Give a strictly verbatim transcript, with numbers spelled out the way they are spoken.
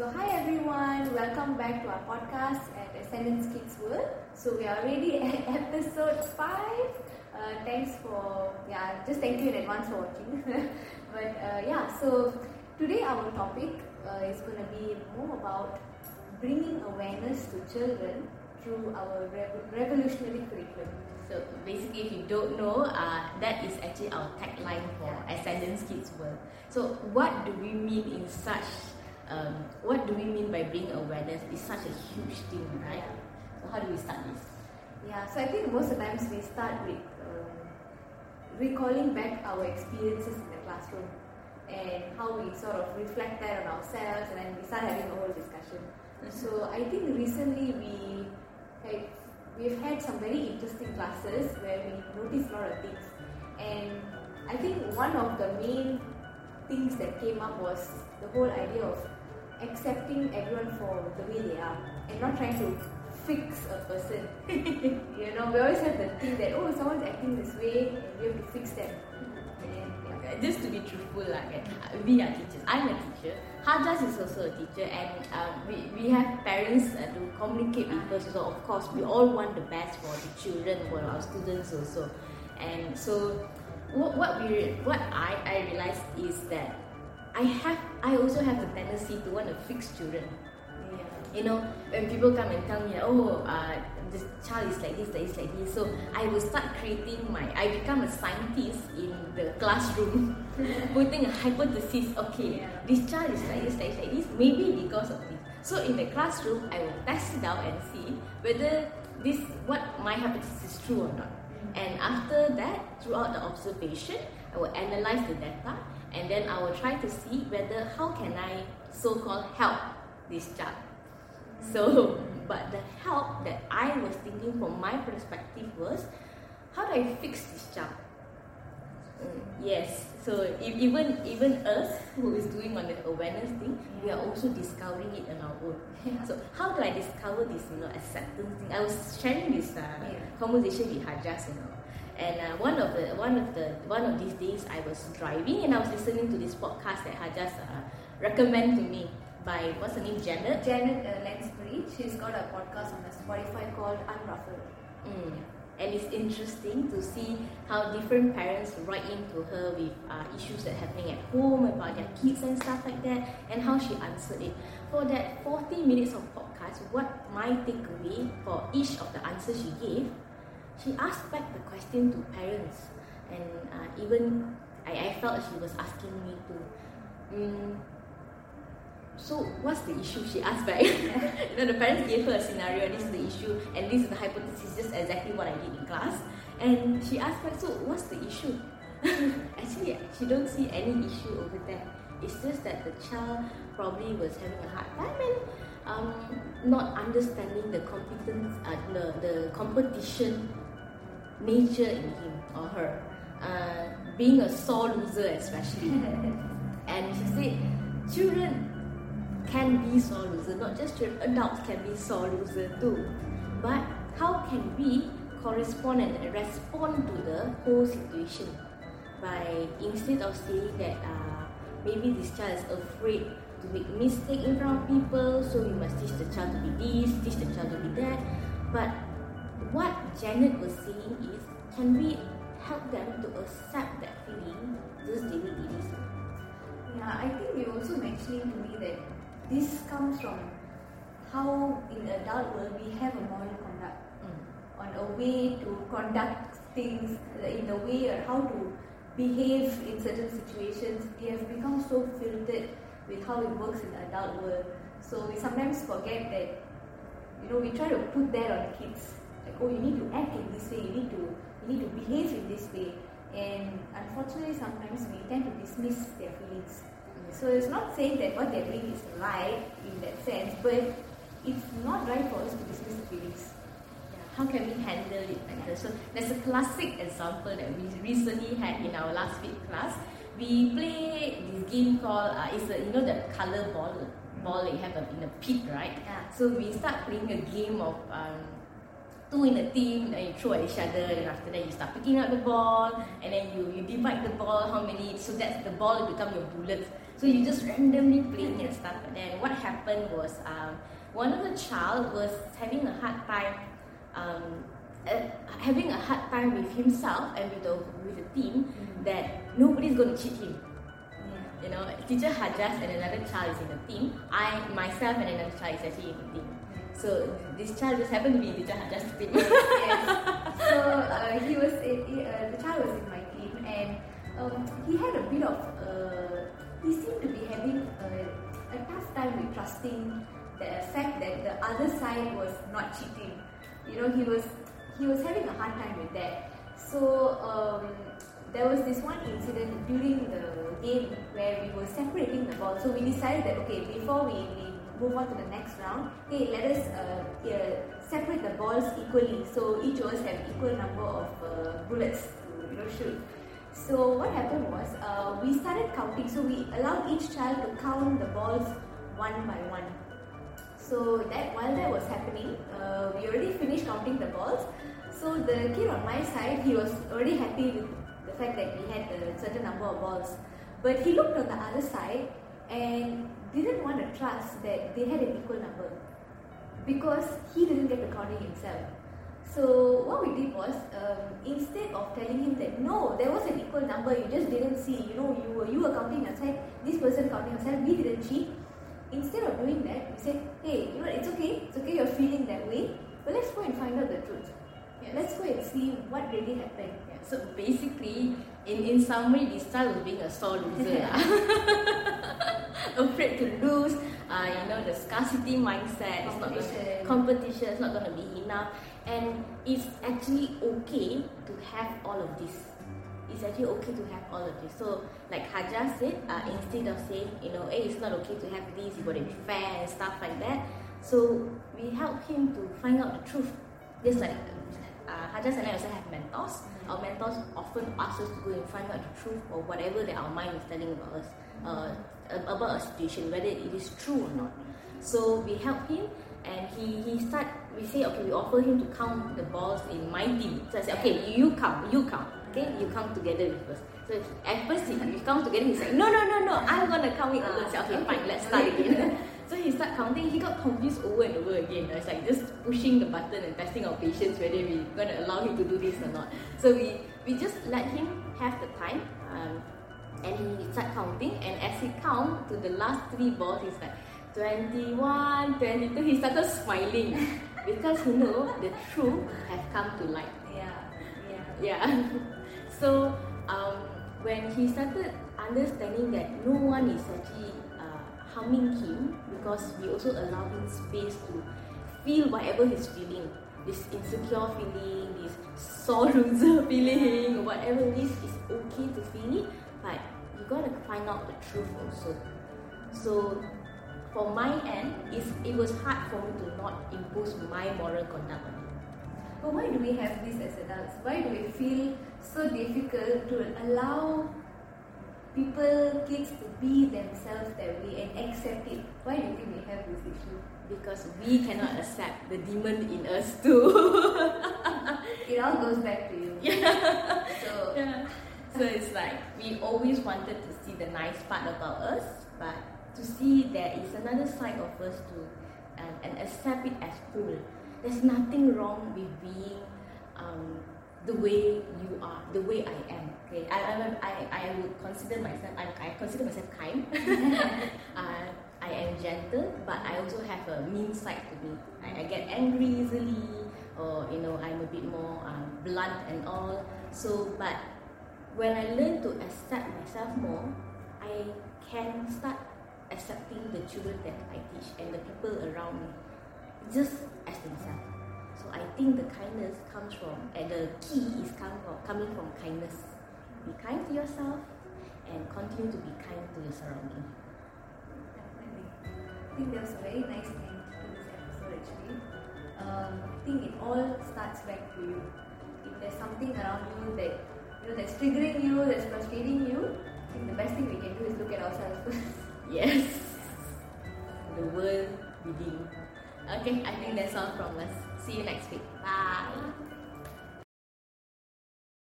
So hi everyone, welcome back to our podcast at Ascendance Kids World. So we are already at episode five. Uh, thanks for, yeah, just thank you in advance for watching. but uh, yeah, so today our topic uh, is going to be more about bringing awareness to children through our rev- revolutionary curriculum. So basically, if you don't know, uh, that is actually our tagline for Ascendance Kids World. So what do we mean in such, um, what do we mean by bringing awareness? It's such a huge thing, right? So how do we start this? Yeah, so I think most of the times we start with um, recalling back our experiences in the classroom and how we sort of reflect that on ourselves, and then we start having a whole discussion. So I think recently we have, we've had some very interesting classes where we noticed a lot of things, and I think one of the main things that came up was the whole idea of accepting everyone for the way they are and not trying to fix a person. You know, we always have the thing that, oh, someone's acting this way and we have to fix them. Just to be truthful, like, we are teachers. I'm a teacher. Hadass is also a teacher, and uh, we, we have parents uh, to communicate with us. So of course, we all want the best for the children, for our students also. And so, what what we what I, I realized is that I have I also have a tendency to want to fix children. Yeah. You know, when people come and tell me, oh, uh, this child is like this, that is like this. So I will start creating my, I become a scientist in the classroom, putting a hypothesis, okay, yeah. This child is like this, that is like this, maybe because of this. So in the classroom, I will test it out and see whether this, what my hypothesis is true or not. Mm-hmm. And after that, throughout the observation, I will analyze the data, and then I will try to see whether, how can I so-called help this child. So, but the help that I was thinking from my perspective was, how do I fix this child? Mm, yes, so if, even even us who is doing on the awareness thing, we are also discovering it on our own. Yeah. So how do I discover this, you know, acceptance thing? I was sharing this uh, yeah. conversation with Hadass, you know, and uh, one of the one of the one of these days I was driving and I was listening to this podcast that Hadass uh, recommended to me. By, what's her name, Janet? Janet uh, Lansbury. She's got a podcast on Spotify called Unruffled. Mm. And it's interesting to see how different parents write in to her with uh, issues that are happening at home, about their kids and stuff like that, and how she answered it. For that forty minutes of podcast, what my takeaway for each of the answers she gave, she asked back the question to parents. And uh, even I, I felt she was asking me to... Mm, so what's the issue? She asked back. You know, the parents gave her a scenario, this is the issue, and this is the hypothesis, just exactly what I did in class. And she asked back, so what's the issue? Actually, she don't see any issue over there. It's just that the child probably was having a hard time and um, not understanding the competence, uh, the, the competition nature in him or her. Uh, being a sore loser especially. And she said, children can be sore loser, not just children, adults can be sore loser too. But how can we correspond and respond to the whole situation? By, instead of saying that uh, maybe this child is afraid to make mistakes in front of people, so we must teach the child to be this, teach the child to be that. But what Janet was saying is, can we help them to accept that feeling, just they will be this. Yeah, I think you also mentioned to me that this comes from how in the adult world we have a moral conduct, mm. on a way to conduct things, in a way or how to behave in certain situations. We have become so filtered with how it works in the adult world. So we sometimes forget that, you know, we try to put that on kids. Like, oh, you need to act in this way, you need to, you need to behave in this way. And unfortunately, sometimes we tend to dismiss their feelings. So it's not saying that what they're doing is right in that sense, but it's not right for us to dismiss the feelings. Yeah. How can we handle it like that? So there's a classic example that we recently had in our last week class. We play this game called, uh, it's a, you know, the color ball, ball that you have in a pit, right? Yeah. So we start playing a game of um, two in a team, and you throw at each other, and after that you start picking up the ball, and then you, you divide the ball, how many, so that's the ball will become your bullets. So you just randomly playing and stuff like that. And what happened was um, one of the child was having a hard time um, uh, having a hard time with himself and with the, with the team, mm-hmm. that nobody's going to cheat him. Mm-hmm. You know, teacher Hadass and another child is in the team. I, myself and another child is actually in the team. So this child just happened to be in the Hadass team. Yes, yes. So uh, he was, in, uh, the child was in my team, and um, he had a bit of, uh, he seemed to be having a, a tough time with trusting the fact that the other side was not cheating. You know, he was he was having a hard time with that. So um, there was this one incident during the game where we were separating the ball. So we decided that okay, before we, we move on to the next round, hey, let us uh, uh, separate the balls equally. So each of us have equal number of uh, bullets to, you know, shoot. So what happened was uh, we started counting. So we allowed each child to count the balls one by one. So that while that was happening, uh, we already finished counting the balls. So the kid on my side, he was already happy with the fact that we had a certain number of balls. But he looked on the other side and didn't want to trust that they had an equal number, because he didn't get the counting himself. So what we did was, um, instead of telling him that no, there was an equal number, you just didn't see, you know, you were, you were counting yourself, this person counting yourself, we didn't cheat. Instead of doing that, we said, hey, you know, it's okay, it's okay, you're feeling that way, but let's go and find out the truth. Yeah. Let's go and see what really happened. Yeah. So basically, in, in summary, this child was being a sore loser. Afraid to lose, uh, you know, the scarcity mindset, it's not gonna, competition, it's not going to be enough. And it's actually okay to have all of this. It's actually okay to have all of this. So, like Haja said, uh, instead of saying, you know, hey, it's not okay to have this, you got to be fair and stuff like that. So, we help him to find out the truth. Just like uh, Haja and I also have mentors. Mm-hmm. Our mentors often ask us to go and find out the truth or whatever that our mind is telling about us, uh, about a situation, whether it is true or not. So, we help him. And he, he start, we say, okay, we offer him to count the balls in my team. So I say, okay, you count, you count, okay, you count together with us. So at first, he, we count together, he's like, no, no, no, no, I'm gonna count it alone. I say, okay, fine, let's start again. So he start counting, he got confused over and over again. It's like just pushing the button and testing our patience whether we're gonna allow him to do this or not. So we, we just let him have the time, um, and he start counting, and as he count to the last three balls, he's like, twenty-one, twenty-two, he started smiling because you know the truth has come to light. Yeah, yeah, yeah. So um, when he started understanding that no one is actually uh, harming him, because we also allow him space to feel whatever he's feeling, this insecure feeling, this sore loser feeling, whatever it is, it's okay to feel it, but you gotta find out the truth also. So. For my end, it was hard for me to not impose my moral conduct on him. But why do we have this as adults? Why do we feel so difficult to allow people, kids to be themselves that way and accept it? Why do you think we have this issue? Because we cannot accept the demon in us too. It all goes back to you. Yeah. So, yeah. So it's like, we always wanted to see the nice part about us, but to see there is another side of us too, and, and accept it as whole. There's nothing wrong with being um, the way you are, the way I am. Okay, I I I, I would consider myself I, I consider myself kind. uh, I am gentle, but I also have a mean side to me. I, I get angry easily, or you know, I'm a bit more um, blunt and all. So, but when I learn to accept myself more, I can start accepting the children that I teach and the people around me just as themselves. So I think the kindness comes from, and the key is come from, coming from kindness. Be kind to yourself and continue to be kind to your surrounding. Definitely. I think that was a very nice thing to this episode actually. Um, I think it all starts back to you. If there's something around you that you know that's triggering you, that's frustrating you, I think the best thing we can do is look at ourselves first. Yes, the world within. Okay, I think that's all from us. See you next week. Bye.